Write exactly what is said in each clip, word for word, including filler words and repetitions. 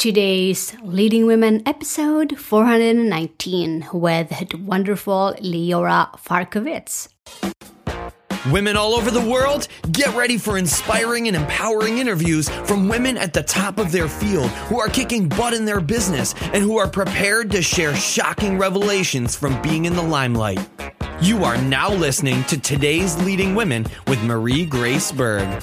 Today's Leading Women episode four hundred nineteen with the wonderful Leora Farkowitz. Women all over the world, get ready for inspiring and empowering interviews from women at the top of their field who are kicking butt in their business and who are prepared to share shocking revelations from being in the limelight. You are now listening to Today's Leading Women with Marie Grace Berg.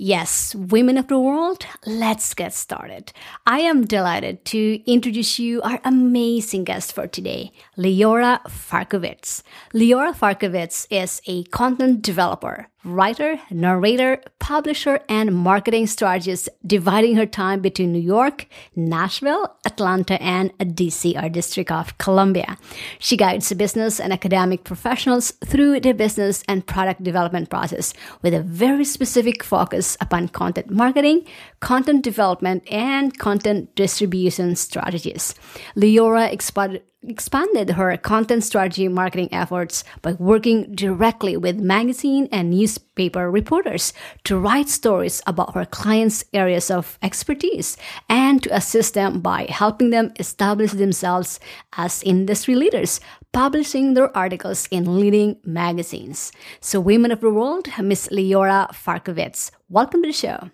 Yes, women of the world, let's get started. I am delighted to introduce you our amazing guest for today, Leora Farkowitz. Leora Farkowitz is a content developer, writer, narrator, publisher, and marketing strategist, dividing her time between New York, Nashville, Atlanta, and D C, or District of Columbia. She guides business and academic professionals through the business and product development process with a very specific focus upon content marketing, content development, and content distribution strategies. Leora exp- expanded her content strategy marketing efforts by working directly with magazine and newspaper reporters to write stories about her clients' areas of expertise and to assist them by helping them establish themselves as industry leaders, publishing their articles in leading magazines. So, women of the world, Miss Leora Farkowitz, welcome to the show.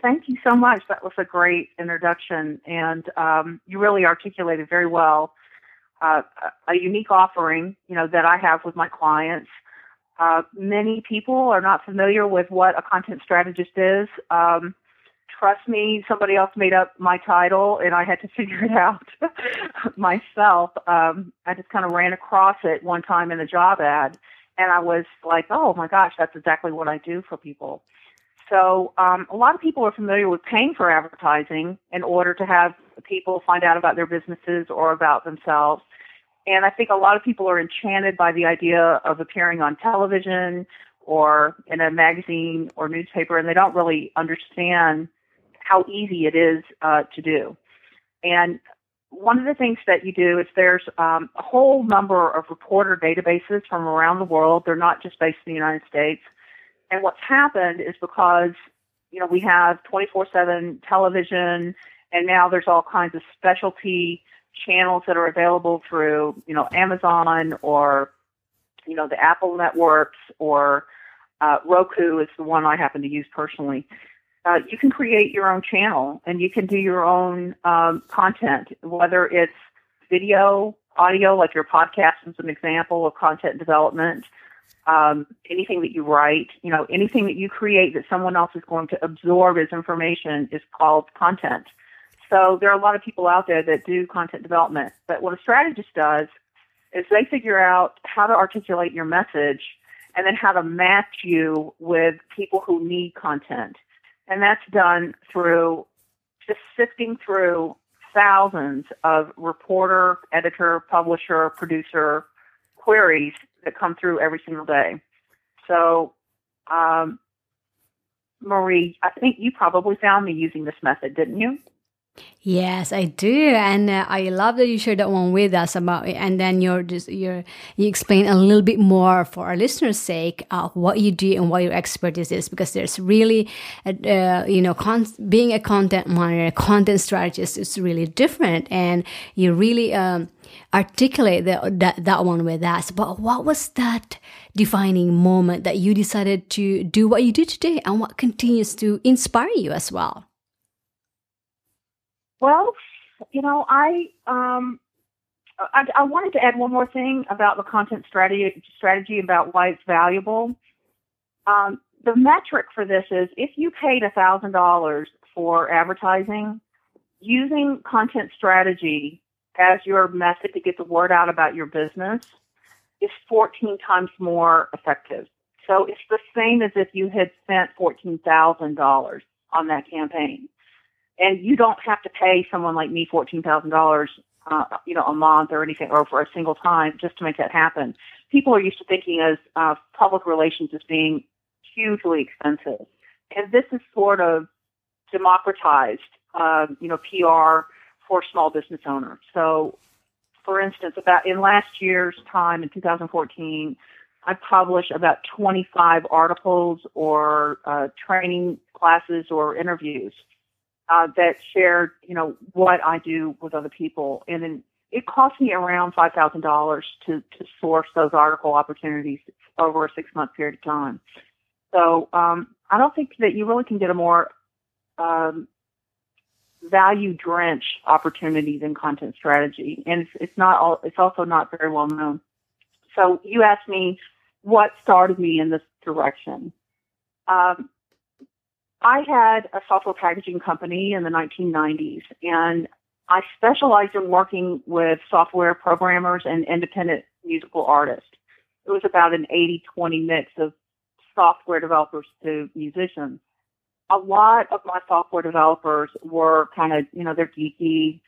Thank you so much. That was a great introduction, and um, you really articulated very well uh, a unique offering, you know, that I have with my clients. Uh, many people are not familiar with what a content strategist is. Um, trust me, somebody else made up my title, and I had to figure it out myself. Um, I just kind of ran across it one time in a job ad, and I was like, oh, my gosh, that's exactly what I do for people. So um, a lot of people are familiar with paying for advertising in order to have people find out about their businesses or about themselves. And I think a lot of people are enchanted by the idea of appearing on television or in a magazine or newspaper, and they don't really understand how easy it is uh, to do. And one of the things that you do is there's um, a whole number of reporter databases from around the world. They're not just based in the United States. And what's happened is because, you know, we have twenty-four seven television, and now there's all kinds of specialty channels that are available through, you know, Amazon or, you know, the Apple networks or uh, Roku is the one I happen to use personally. Uh, you can create your own channel, and you can do your own um, content, whether it's video, audio, like your podcast is an example of content development. Um, anything that you write, you know, anything that you create that someone else is going to absorb as information is called content. So there are a lot of people out there that do content development. But what a strategist does is they figure out how to articulate your message and then how to match you with people who need content. And that's done through just sifting through thousands of reporter, editor, publisher, producer queries that come through every single day. So, um, Marie, I think you probably found me using this method, didn't you? Yes, I do, and uh, I love that you shared that one with us about it. And then you're just you're you explain a little bit more for our listeners' sake uh, what you do and what your expertise is, because there's really uh, you know con- being a content manager, content strategist is really different, and you really um, articulate the, that that one with us. But what was that defining moment that you decided to do what you do today, and what continues to inspire you as well? Well, you know, I, um, I I wanted to add one more thing about the content strategy, strategy about why it's valuable. Um, the metric for this is if you paid one thousand dollars for advertising, using content strategy as your method to get the word out about your business is fourteen times more effective. So it's the same as if you had spent fourteen thousand dollars on that campaign. And you don't have to pay someone like me fourteen thousand dollars, uh, you know, a month or anything, or for a single time just to make that happen. People are used to thinking as uh, public relations as being hugely expensive. And this is sort of democratized, uh, you know, P R for small business owners. So, for instance, about in last year's time in two thousand fourteen, I published about twenty-five articles or uh, training classes or interviews uh, that shared, you know, what I do with other people. And then it cost me around five thousand dollars to, to source those article opportunities over a six-month period of time. So um, I don't think that you really can get a more um, value-drenched opportunity than content strategy, and it's, it's not all. It's also not very well known. So you asked me what started me in this direction. Um, I had a software packaging company in the nineteen nineties, and I specialized in working with software programmers and independent musical artists. It was about an eighty twenty mix of software developers to musicians. A lot of my software developers were kind of, you know, they're geeky,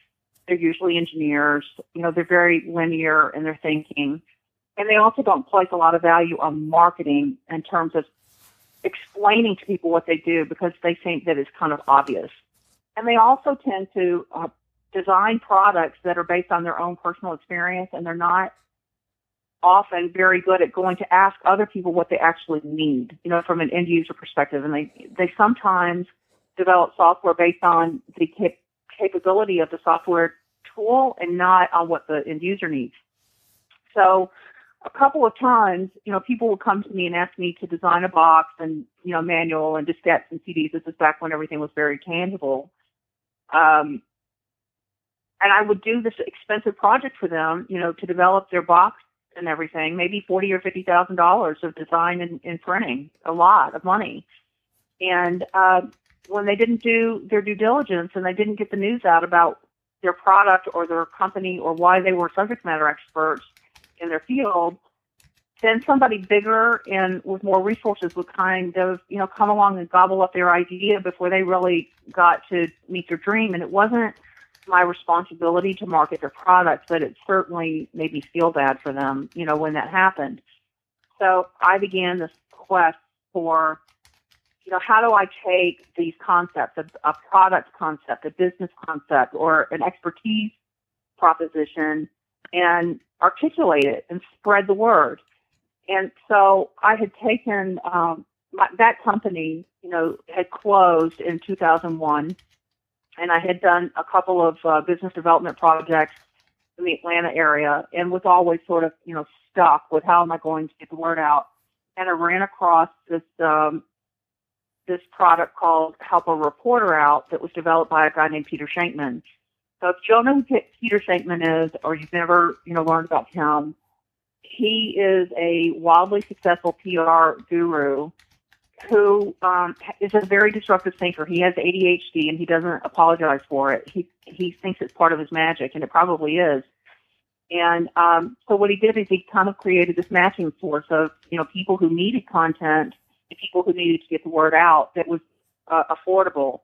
they're usually engineers, you know, they're very linear in their thinking, and they also don't place a lot of value on marketing in terms of explaining to people what they do because they think that it's kind of obvious. And they also tend to uh, design products that are based on their own personal experience, and they're not often very good at going to ask other people what they actually need, you know, from an end user perspective. And they, they sometimes develop software based on the cap- capability of the software tool and not on what the end user needs. So a couple of times, you know, people would come to me and ask me to design a box and, you know, manual and diskettes and C Ds. This is back when everything was very tangible. Um, and I would do this expensive project for them, you know, to develop their box and everything, maybe forty or fifty thousand dollars of design and, and printing, a lot of money. And uh, when they didn't do their due diligence and they didn't get the news out about their product or their company or why they were subject matter experts in their field, then somebody bigger and with more resources would kind of, you know, come along and gobble up their idea before they really got to meet their dream. And it wasn't my responsibility to market their product, but it certainly made me feel bad for them, you know, when that happened. So I began this quest for, you know, how do I take these concepts, a, a product concept, a business concept, or an expertise proposition, and articulate it and spread the word. And so I had taken um, my, that company, you know, had closed in two thousand one. And I had done a couple of uh, business development projects in the Atlanta area and was always sort of, you know, stuck with how am I going to get the word out. And I ran across this um, this product called Help a Reporter Out that was developed by a guy named Peter Shankman. So if you don't know who Peter Shankman is or you've never, you know, learned about him, he is a wildly successful P R guru who um, is a very disruptive thinker. He has A D H D, and he doesn't apologize for it. He he thinks it's part of his magic, and it probably is. And um, so what he did is he kind of created this matching source of, you know, people who needed content and people who needed to get the word out that was uh, affordable.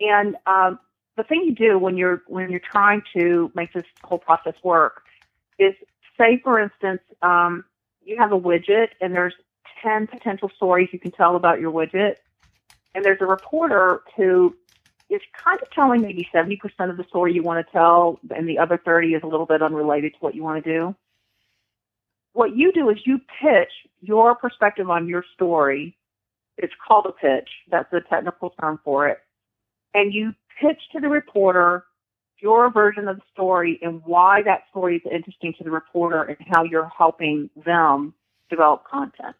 And um, the thing you do when you're when you're trying to make this whole process work is, say, for instance, um, you have a widget, and there's ten potential stories you can tell about your widget. And there's a reporter who is kind of telling maybe seventy percent of the story you want to tell, and the other thirty is a little bit unrelated to what you want to do. What you do is you pitch your perspective on your story. It's called a pitch. That's the technical term for it. And you pitch to the reporter your version of the story and why that story is interesting to the reporter and how you're helping them develop content.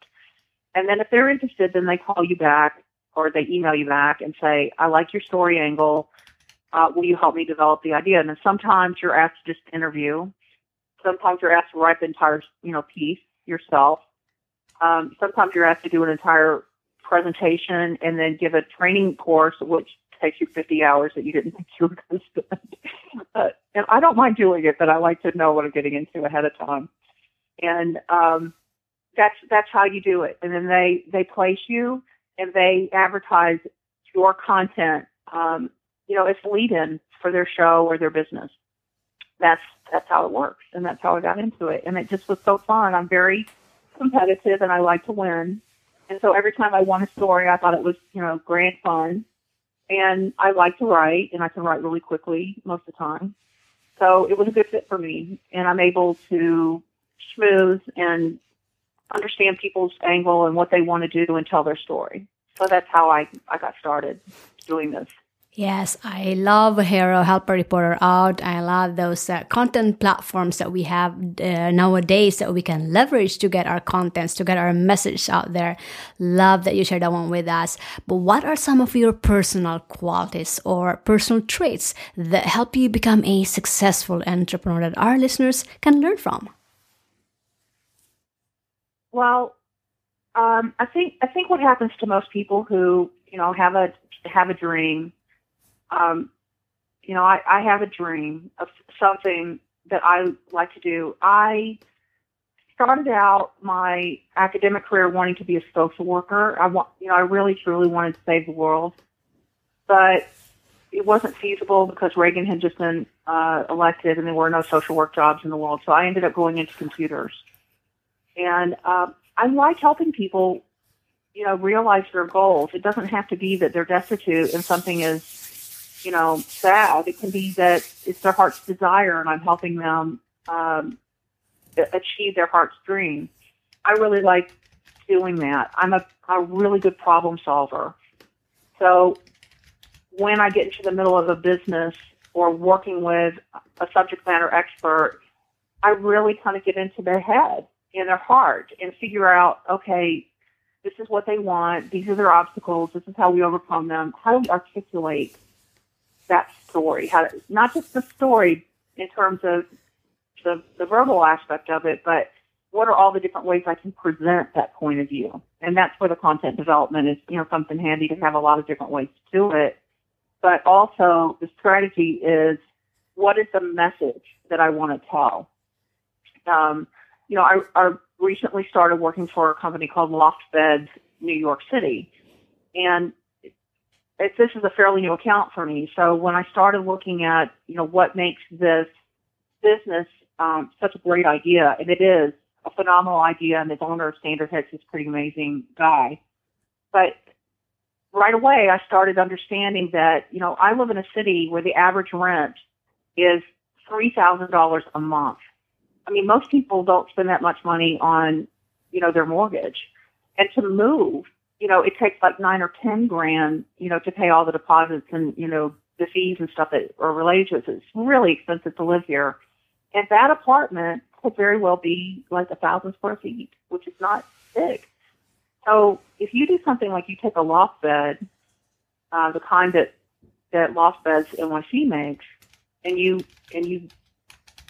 And then if they're interested, then they call you back or they email you back and say, I like your story angle. Uh, will you help me develop the idea? And then sometimes you're asked to just interview. Sometimes you're asked to write the entire, you know, piece yourself. Um, sometimes you're asked to do an entire presentation and then give a training course, which takes you fifty hours that you didn't think you were going to spend. But, and I don't mind doing it, but I like to know what I'm getting into ahead of time. And, um, That's that's how you do it. And then they, they place you and they advertise your content um, you know, it's lead-in for their show or their business. That's that's how it works, and that's how I got into it. And it just was so fun. I'm very competitive, and I like to win. And so every time I won a story, I thought it was, you know, grand fun. And I like to write, and I can write really quickly most of the time. So it was a good fit for me, and I'm able to schmooze and understand people's angle and what they want to do and tell their story. So that's how I, I got started doing this. Yes, I love Hero, Help a Reporter Out. I love those uh, content platforms that we have uh, nowadays that we can leverage to get our contents, to get our message out there. Love that you share that one with us. But what are some of your personal qualities or personal traits that help you become a successful entrepreneur that our listeners can learn from? Well, um, I think I think what happens to most people who, you know, have a have a dream. Um, you know, I, I have a dream of something that I like to do. I started out my academic career wanting to be a social worker. I want, you know, I really truly wanted to save the world, but it wasn't feasible because Reagan had just been uh, elected and there were no social work jobs in the world. So I ended up going into computers, and uh, I like helping people, you know, realize their goals. It doesn't have to be that they're destitute and something is, you know, sad. It can be that it's their heart's desire, and I'm helping them um, achieve their heart's dream. I really like doing that. I'm a, a really good problem solver. So when I get into the middle of a business or working with a subject matter expert, I really kind of get into their head and their heart and figure out, okay, this is what they want. These are their obstacles. This is how we overcome them. How do we articulate that story? How to, not just the story in terms of the, the verbal aspect of it, but what are all the different ways I can present that point of view? And that's where the content development is, you know, something handy to have a lot of different ways to do it. But also the strategy is, what is the message that I want to tell? Um, you know, I, I recently started working for a company called Loft Beds New York City, and It, this is a fairly new account for me. So when I started looking at, you know, what makes this business um, such a great idea, and it is a phenomenal idea, and the owner of Standard Hex is a pretty amazing guy. But right away, I started understanding that, you know, I live in a city where the average rent is three thousand dollars a month. I mean, most people don't spend that much money on, you know, their mortgage. And to move, you know, it takes like nine or ten grand, you know, to pay all the deposits and, you know, the fees and stuff that are related to it. So it's really expensive to live here. And that apartment could very well be like a thousand square feet, which is not big. So if you do something like you take a loft bed, uh, the kind that, that Loft Beds N Y C makes, and you, and you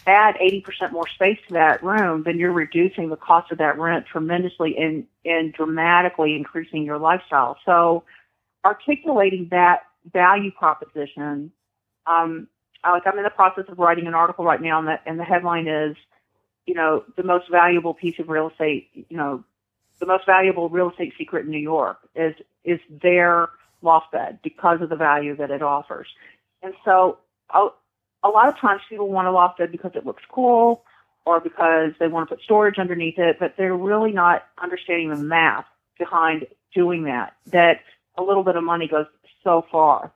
add eighty percent more space to that room, then you're reducing the cost of that rent tremendously and, and dramatically increasing your lifestyle. So articulating that value proposition, um, like I'm in the process of writing an article right now, and the, and the headline is, you know, the most valuable piece of real estate, you know, the most valuable real estate secret in New York is, is their loft bed because of the value that it offers. And so I'll, a lot of times people want a loft bed because it looks cool or because they want to put storage underneath it, but they're really not understanding the math behind doing that, that a little bit of money goes so far.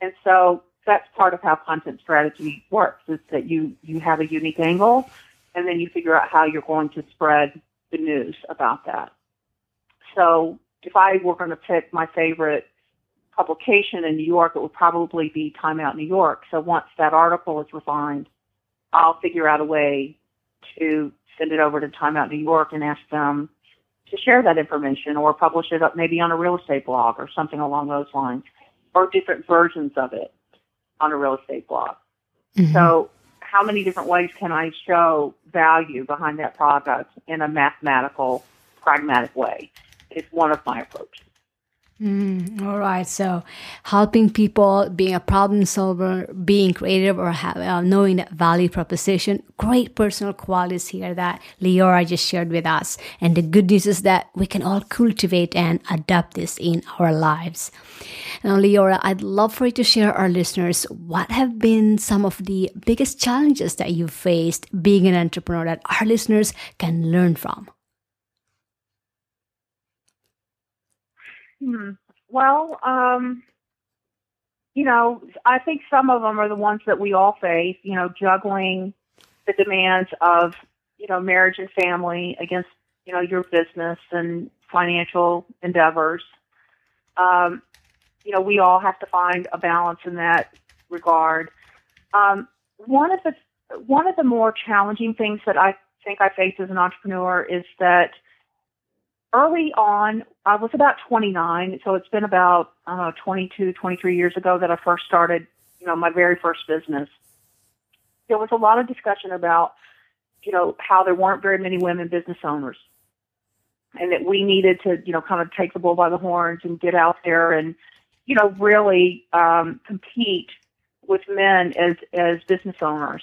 And so that's part of how content strategy works, is that you, you have a unique angle, and then you figure out how you're going to spread the news about that. So if I were going to pick my favorite publication in New York, it would probably be Time Out New York. So once that article is refined, I'll figure out a way to send it over to Time Out New York and ask them to share that information or publish it up maybe on a real estate blog or something along those lines, or different versions of it on a real estate blog. Mm-hmm. So how many different ways can I show value behind that product in a mathematical, pragmatic way? It's one of my approaches. Mm, all right. So helping people, being a problem solver, being creative, or have, uh, knowing that value proposition, great personal qualities here that Leora just shared with us. And the good news is that we can all cultivate and adopt this in our lives. Now, Leora, I'd love for you to share our listeners what have been some of the biggest challenges that you've faced being an entrepreneur that our listeners can learn from. Hmm. Well, um, you know, I think some of them are the ones that we all face, you know, juggling the demands of, you know, marriage and family against, you know, your business and financial endeavors. Um, you know, we all have to find a balance in that regard. Um, one of the, one of the more challenging things that I think I face as an entrepreneur is that early on, I was about twenty-nine, so it's been about, I don't know, twenty-two, twenty-three years ago that I first started, you know, my very first business. There was a lot of discussion about, you know, how there weren't very many women business owners and that we needed to, you know, kind of take the bull by the horns and get out there and, you know, really um, compete with men as, as business owners.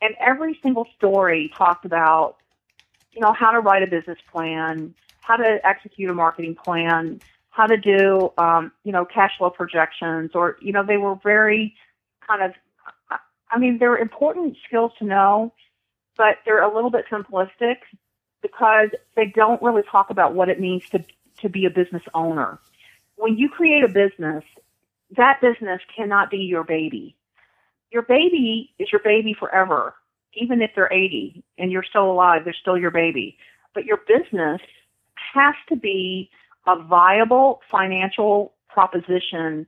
And every single story talked about, you know, how to write a business plan, how to execute a marketing plan, how to do, um, you know, cash flow projections, or, you know, they were very kind of, I mean, they're important skills to know, but they're a little bit simplistic because they don't really talk about what it means to, to be a business owner. When you create a business, that business cannot be your baby. Your baby is your baby forever. Even if they're eighty and you're still alive, they're still your baby. But your business has to be a viable financial proposition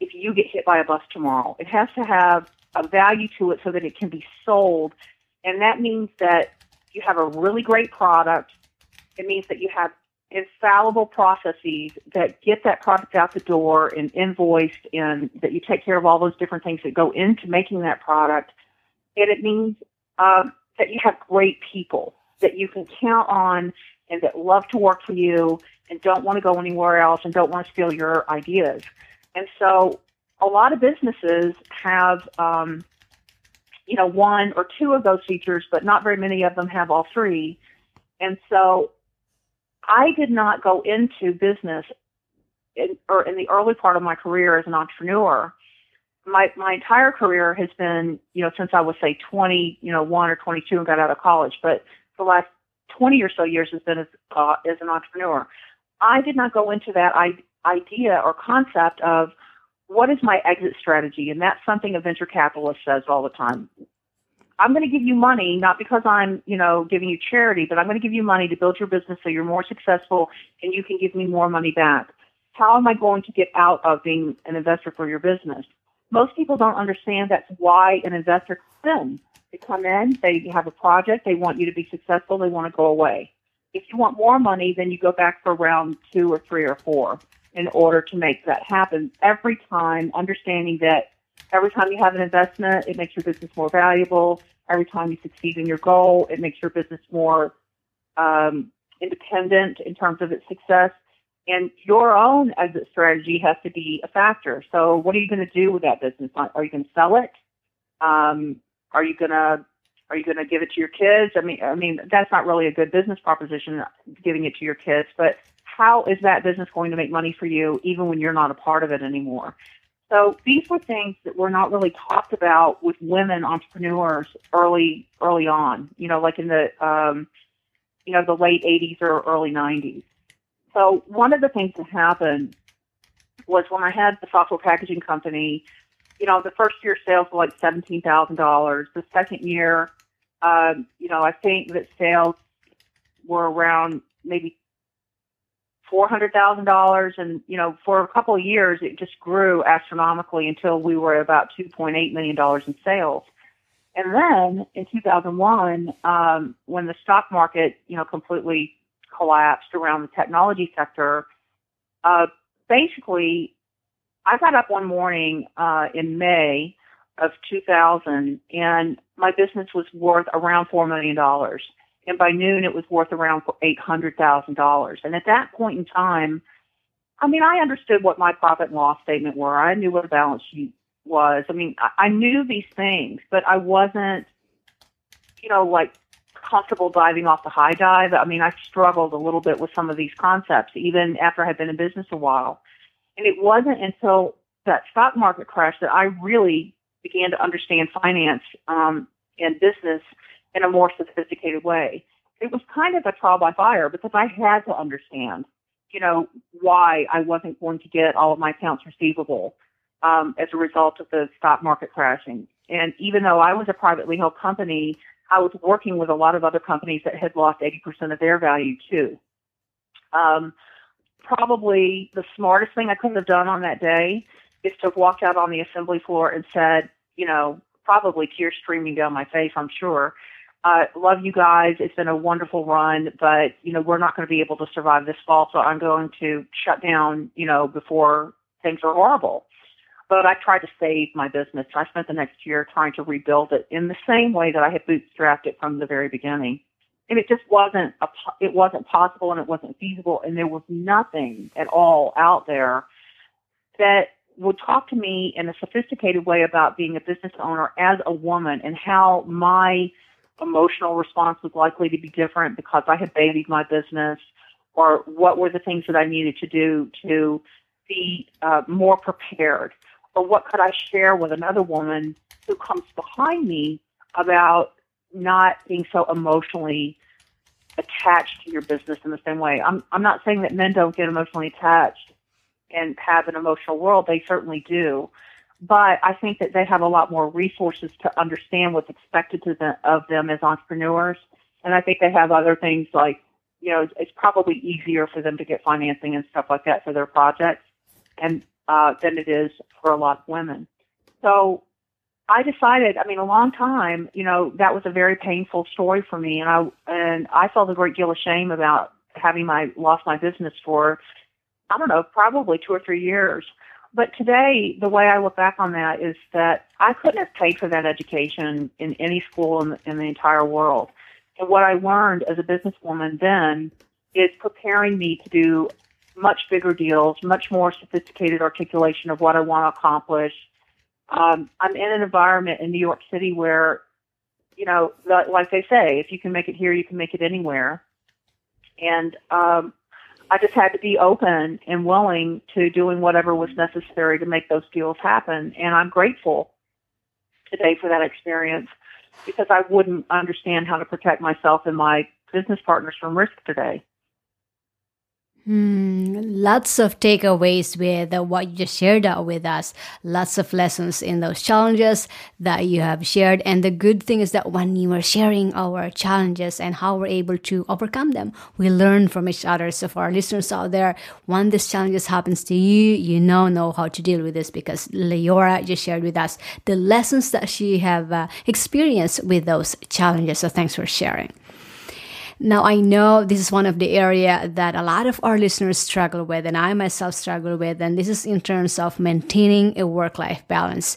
if you get hit by a bus tomorrow. It has to have a value to it so that it can be sold. And that means that you have a really great product. It means that you have infallible processes that get that product out the door and invoiced, and that you take care of all those different things that go into making that product. And it means um, that you have great people that you can count on and that love to work for you and don't want to go anywhere else and don't want to steal your ideas. And so a lot of businesses have, um, you know, one or two of those features, but not very many of them have all three. And so I did not go into business in, or in the early part of my career as an entrepreneur. My my entire career has been, you know, since I was, say, twenty, you know, one or twenty-two and got out of college, but the last twenty or so years has been as, uh, as an entrepreneur. I did not go into that I- idea or concept of what is my exit strategy, and that's something a venture capitalist says all the time. I'm going to give you money, not because I'm, you know, giving you charity, but I'm going to give you money to build your business so you're more successful and you can give me more money back. How am I going to get out of being an investor for your business? Most people don't understand that's why an investor comes in. They come in, they have a project, they want you to be successful, they want to go away. If you want more money, then you go back for round two or three or four in order to make that happen. Every time, understanding that every time you have an investment, it makes your business more valuable. Every time you succeed in your goal, it makes your business more um, independent in terms of its success. And your own exit strategy has to be a factor. So what are you going to do with that business? Are you going to sell it? Um, Are you gonna Are you gonna give it to your kids? I mean, I mean that's not really a good business proposition, giving it to your kids. But how is that business going to make money for you, even when you're not a part of it anymore? So these were things that were not really talked about with women entrepreneurs early early on. You know, like in the um, you know the late eighties or early nineties. So one of the things that happened was when I had the software packaging company. You know, the first year sales were like seventeen thousand dollars. The second year, um, you know, I think that sales were around maybe four hundred thousand dollars. And, you know, for a couple of years, it just grew astronomically until we were about two point eight million dollars in sales. And then in two thousand one, um, when the stock market, you know, completely collapsed around the technology sector, uh, basically, I got up one morning uh, in May of two thousand, and my business was worth around four million dollars. And by noon, it was worth around eight hundred thousand dollars. And at that point in time, I mean, I understood what my profit and loss statement were. I knew what a balance sheet was. I mean, I, I knew these things, but I wasn't, you know, like comfortable diving off the high dive. I mean, I struggled a little bit with some of these concepts, even after I had been in business a while. And it wasn't until that stock market crash that I really began to understand finance um, and business in a more sophisticated way. It was kind of a trial by fire because I had to understand, you know, why I wasn't going to get all of my accounts receivable um, as a result of the stock market crashing. And even though I was a privately held company, I was working with a lot of other companies that had lost eighty percent of their value too. Um, probably the smartest thing I could have done on that day is to have walked out on the assembly floor and said, you know, probably tears streaming down my face, I'm sure, uh, love you guys. It's been a wonderful run, but, you know, we're not going to be able to survive this fall, so I'm going to shut down, you know, before things are horrible. But I tried to save my business. I spent the next year trying to rebuild it in the same way that I had bootstrapped it from the very beginning. And it just wasn't a, it wasn't possible and it wasn't feasible, and there was nothing at all out there that would talk to me in a sophisticated way about being a business owner as a woman and how my emotional response was likely to be different because I had babied my business, or what were the things that I needed to do to be uh, more prepared, or what could I share with another woman who comes behind me about not being so emotionally attached to your business in the same way. I'm I'm not saying that men don't get emotionally attached and have an emotional world. They certainly do. But I think that they have a lot more resources to understand what's expected to the, of them as entrepreneurs. And I think they have other things like, you know, it's, it's probably easier for them to get financing and stuff like that for their projects and uh, than it is for a lot of women. So I decided, I mean, a long time, you know, that was a very painful story for me. And I, and I felt a great deal of shame about having my lost my business for, I don't know, probably two or three years. But today, the way I look back on that is that I couldn't have paid for that education in any school in, in the entire world. And what I learned as a businesswoman then is preparing me to do much bigger deals, much more sophisticated articulation of what I want to accomplish. Um, I'm in an environment in New York City where, you know, like they say, if you can make it here, you can make it anywhere. And um, I just had to be open and willing to doing whatever was necessary to make those deals happen. And I'm grateful today for that experience because I wouldn't understand how to protect myself and my business partners from risk today. Hmm, lots of takeaways with uh, what you just shared out with us. Lots of lessons in those challenges that you have shared. And the good thing is that when you are sharing our challenges and how we're able to overcome them, we learn from each other. So for our listeners out there, when this challenges happens to you, you now know how to deal with this because Leora just shared with us the lessons that she have uh, experienced with those challenges. So thanks for sharing. Now, I know this is one of the area that a lot of our listeners struggle with, and I myself struggle with, and this is in terms of maintaining a work-life balance.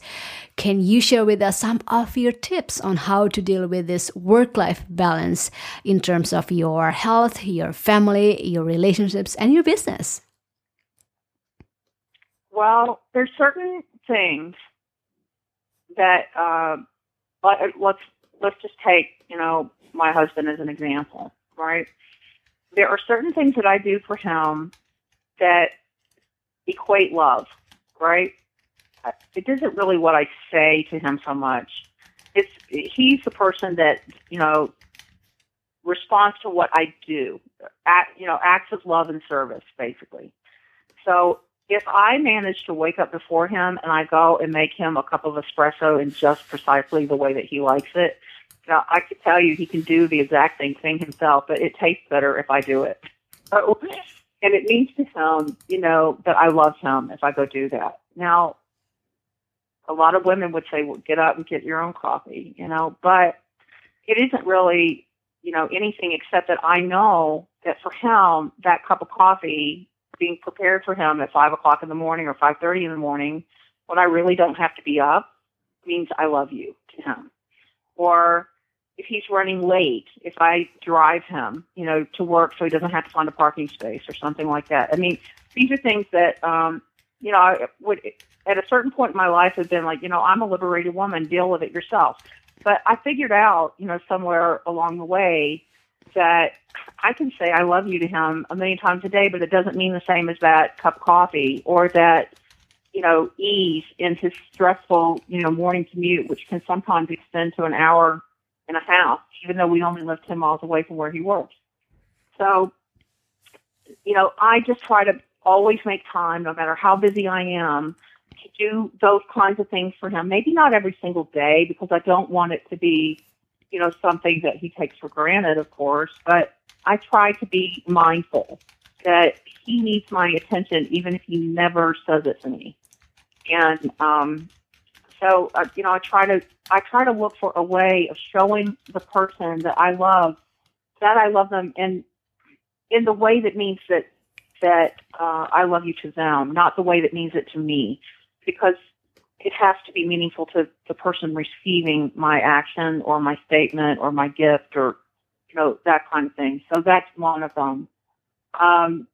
Can you share with us some of your tips on how to deal with this work-life balance in terms of your health, your family, your relationships, and your business? Well, there's certain things that, uh, but let's, let's just take, you know, my husband as an example, right? There are certain things that I do for him that equate love, right? It isn't really what I say to him so much. It's he's the person that, you know, responds to what I do, act, you know, acts of love and service, basically. So if I manage to wake up before him and I go and make him a cup of espresso in just precisely the way that he likes it, now, I could tell you he can do the exact same thing himself, but it tastes better if I do it. So, and it means to him, you know, that I love him if I go do that. Now, a lot of women would say, well, get up and get your own coffee, you know, but it isn't really, you know, anything except that I know that for him, that cup of coffee being prepared for him at five o'clock in the morning or five thirty in the morning, when I really don't have to be up, means I love you to him. Or if he's running late, if I drive him, you know, to work so he doesn't have to find a parking space or something like that. I mean, these are things that, um, you know, I would at a certain point in my life have been like, you know, I'm a liberated woman, deal with it yourself. But I figured out, you know, somewhere along the way that I can say I love you to him a million times a day, but it doesn't mean the same as that cup of coffee or that, you know, ease into stressful, you know, morning commute, which can sometimes extend to an hour and a half, even though we only live ten miles away from where he works. So, you know, I just try to always make time, no matter how busy I am, to do those kinds of things for him. Maybe not every single day, because I don't want it to be, you know, something that he takes for granted, of course, but I try to be mindful that he needs my attention, even if he never says it to me. And um, so, uh, you know, I try to I try to look for a way of showing the person that I love that I love them, and in, in the way that means that that uh, I love you to them, not the way that means it to me, because it has to be meaningful to the person receiving my action or my statement or my gift or, you know, that kind of thing. So that's one of them. Um,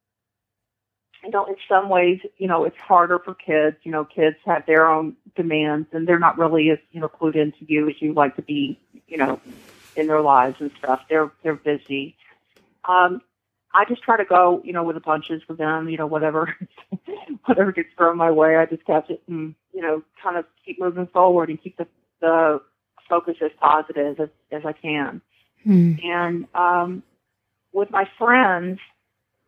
you know, in some ways, you know, it's harder for kids. You know, kids have their own demands, and they're not really as, you know, clued into you as you like to be, you know, in their lives and stuff. They're they're busy. Um, I just try to go, you know, with the punches with them. You know, whatever whatever gets thrown my way, I just catch it and, you know, kind of keep moving forward and keep the the focus as positive as, as I can. Hmm. And um, with my friends,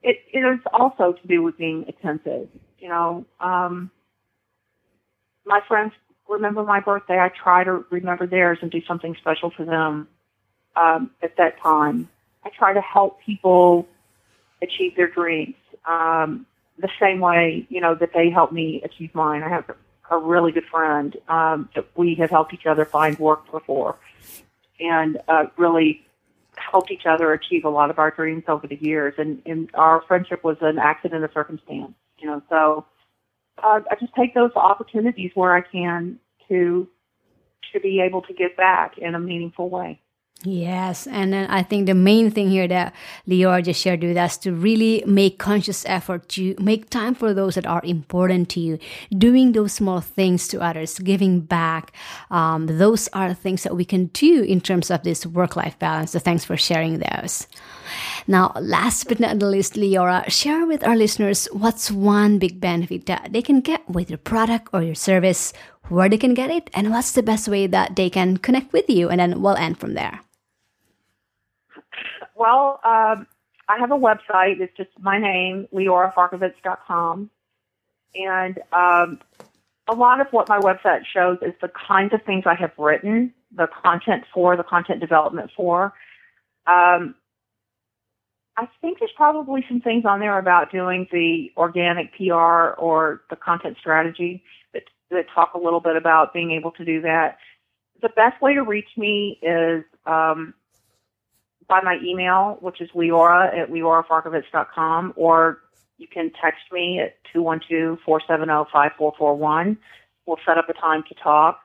It, it is also to do with being attentive. You know, um, my friends remember my birthday. I try to remember theirs and do something special for them um, at that time. I try to help people achieve their dreams um, the same way, you know, that they helped me achieve mine. I have a really good friend um, that we have helped each other find work before and uh, really helped each other achieve a lot of our dreams over the years, and, and our friendship was an accident of circumstance, you know, so uh, I just take those opportunities where I can to to be able to give back in a meaningful way. Yes, and then I think the main thing here that Leora just shared with us to really make conscious effort to make time for those that are important to you, doing those small things to others, giving back. Um, those are things that we can do in terms of this work-life balance. So thanks for sharing those. Now, last but not the least, Leora, share with our listeners what's one big benefit that they can get with your product or your service, where they can get it, and what's the best way that they can connect with you, and then we'll end from there. Well, um, I have a website. It's just my name, leora farkowitz dot com. And um, a lot of what my website shows is the kinds of things I have written, the content for, the content development for. Um, I think there's probably some things on there about doing the organic P R or the content strategy that, that talk a little bit about being able to do that. The best way to reach me is um, by my email, which is leora at leorafarkowitz dot com, or you can text me at two one two, four seven zero, five four four one. We'll set up a time to talk.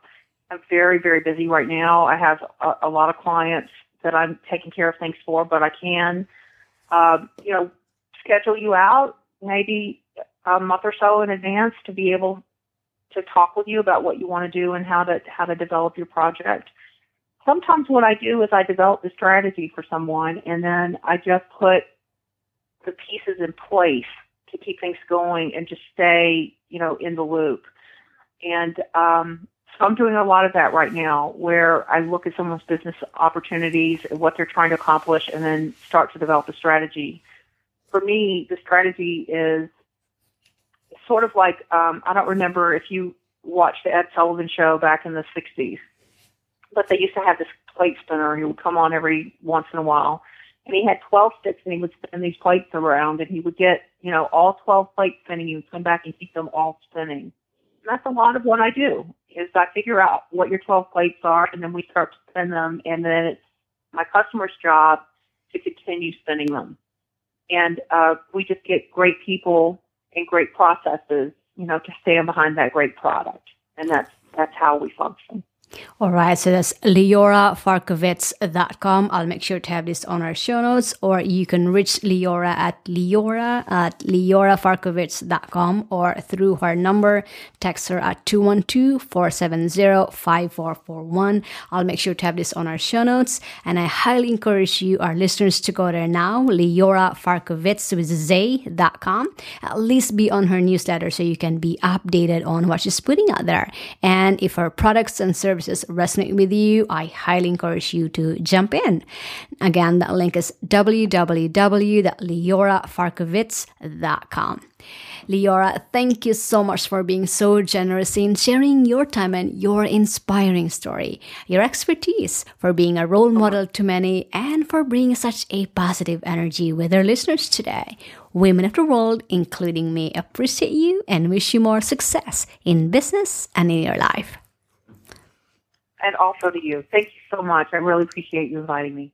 I'm very, very busy right now. I have a, a lot of clients that I'm taking care of things for, but I can, uh, you know, schedule you out maybe a month or so in advance to be able to talk with you about what you want to do and how to how to develop your project. Sometimes what I do is I develop the strategy for someone, and then I just put the pieces in place to keep things going and just stay, you know, in the loop. And um, so I'm doing a lot of that right now, where I look at someone's business opportunities and what they're trying to accomplish, and then start to develop a strategy. For me, the strategy is sort of like, um, I don't remember if you watched the Ed Sullivan Show back in the sixties. But they used to have this plate spinner who would come on every once in a while. And he had twelve sticks, and he would spin these plates around, and he would get, you know, all twelve plates spinning. He would come back and keep them all spinning. And that's a lot of what I do, is I figure out what your twelve plates are, and then we start to spin them. And then it's my customer's job to continue spinning them. And uh, we just get great people and great processes, you know, to stand behind that great product. And that's that's how we function. All right, so that's leora farkowitz dot com. I'll make sure to have this on our show notes, or you can reach Leora at Leora at leorafarkowitz dot com or through her number. Text her at two one two, four seven zero, five four four one. I'll make sure to have this on our show notes, and I highly encourage you, our listeners, to go there now, leorafarkowitz dot com. At least be on her newsletter so you can be updated on what she's putting out there. And if her products and services resonate with you, I highly encourage you to jump in. Again, that link is w w w dot leora farkowitz dot com. Leora, thank you so much for being so generous in sharing your time and your inspiring story, your expertise, for being a role model to many, and for bringing such a positive energy with our listeners today. Women of the world, including me, appreciate you and wish you more success in business and in your life. And also to you. Thank you so much. I really appreciate you inviting me.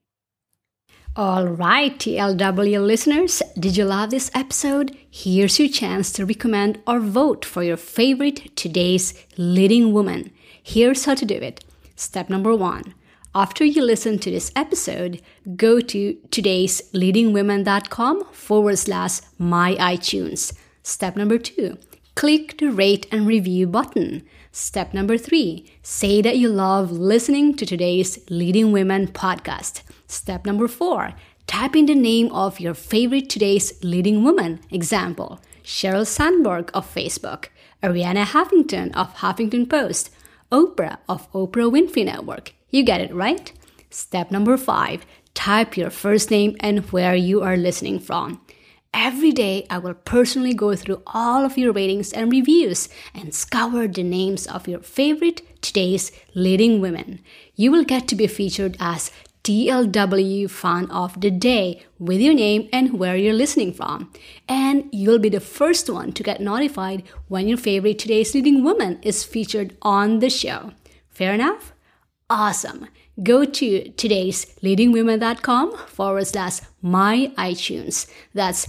All right, T L W listeners, did you love this episode? Here's your chance to recommend or vote for your favorite Today's Leading Woman. Here's how to do it. Step number one. After you listen to this episode, go to todaysleadingwomen.com forward slash my iTunes. Step number two. Click the rate and review button. Step number three, say that you love listening to Today's Leading Women podcast. Step number four, type in the name of your favorite Today's Leading Woman. Example, Sheryl Sandberg of Facebook, Arianna Huffington of Huffington Post, Oprah of Oprah Winfrey Network. You get it, right? Step number five, type your first name and where you are listening from. Every day, I will personally go through all of your ratings and reviews and scour the names of your favorite Today's Leading Women. You will get to be featured as T L W Fan of the Day with your name and where you're listening from. And you'll be the first one to get notified when your favorite Today's Leading Woman is featured on the show. Fair enough? Awesome. Go to todaysleadingwomen.com forward slash my iTunes. That's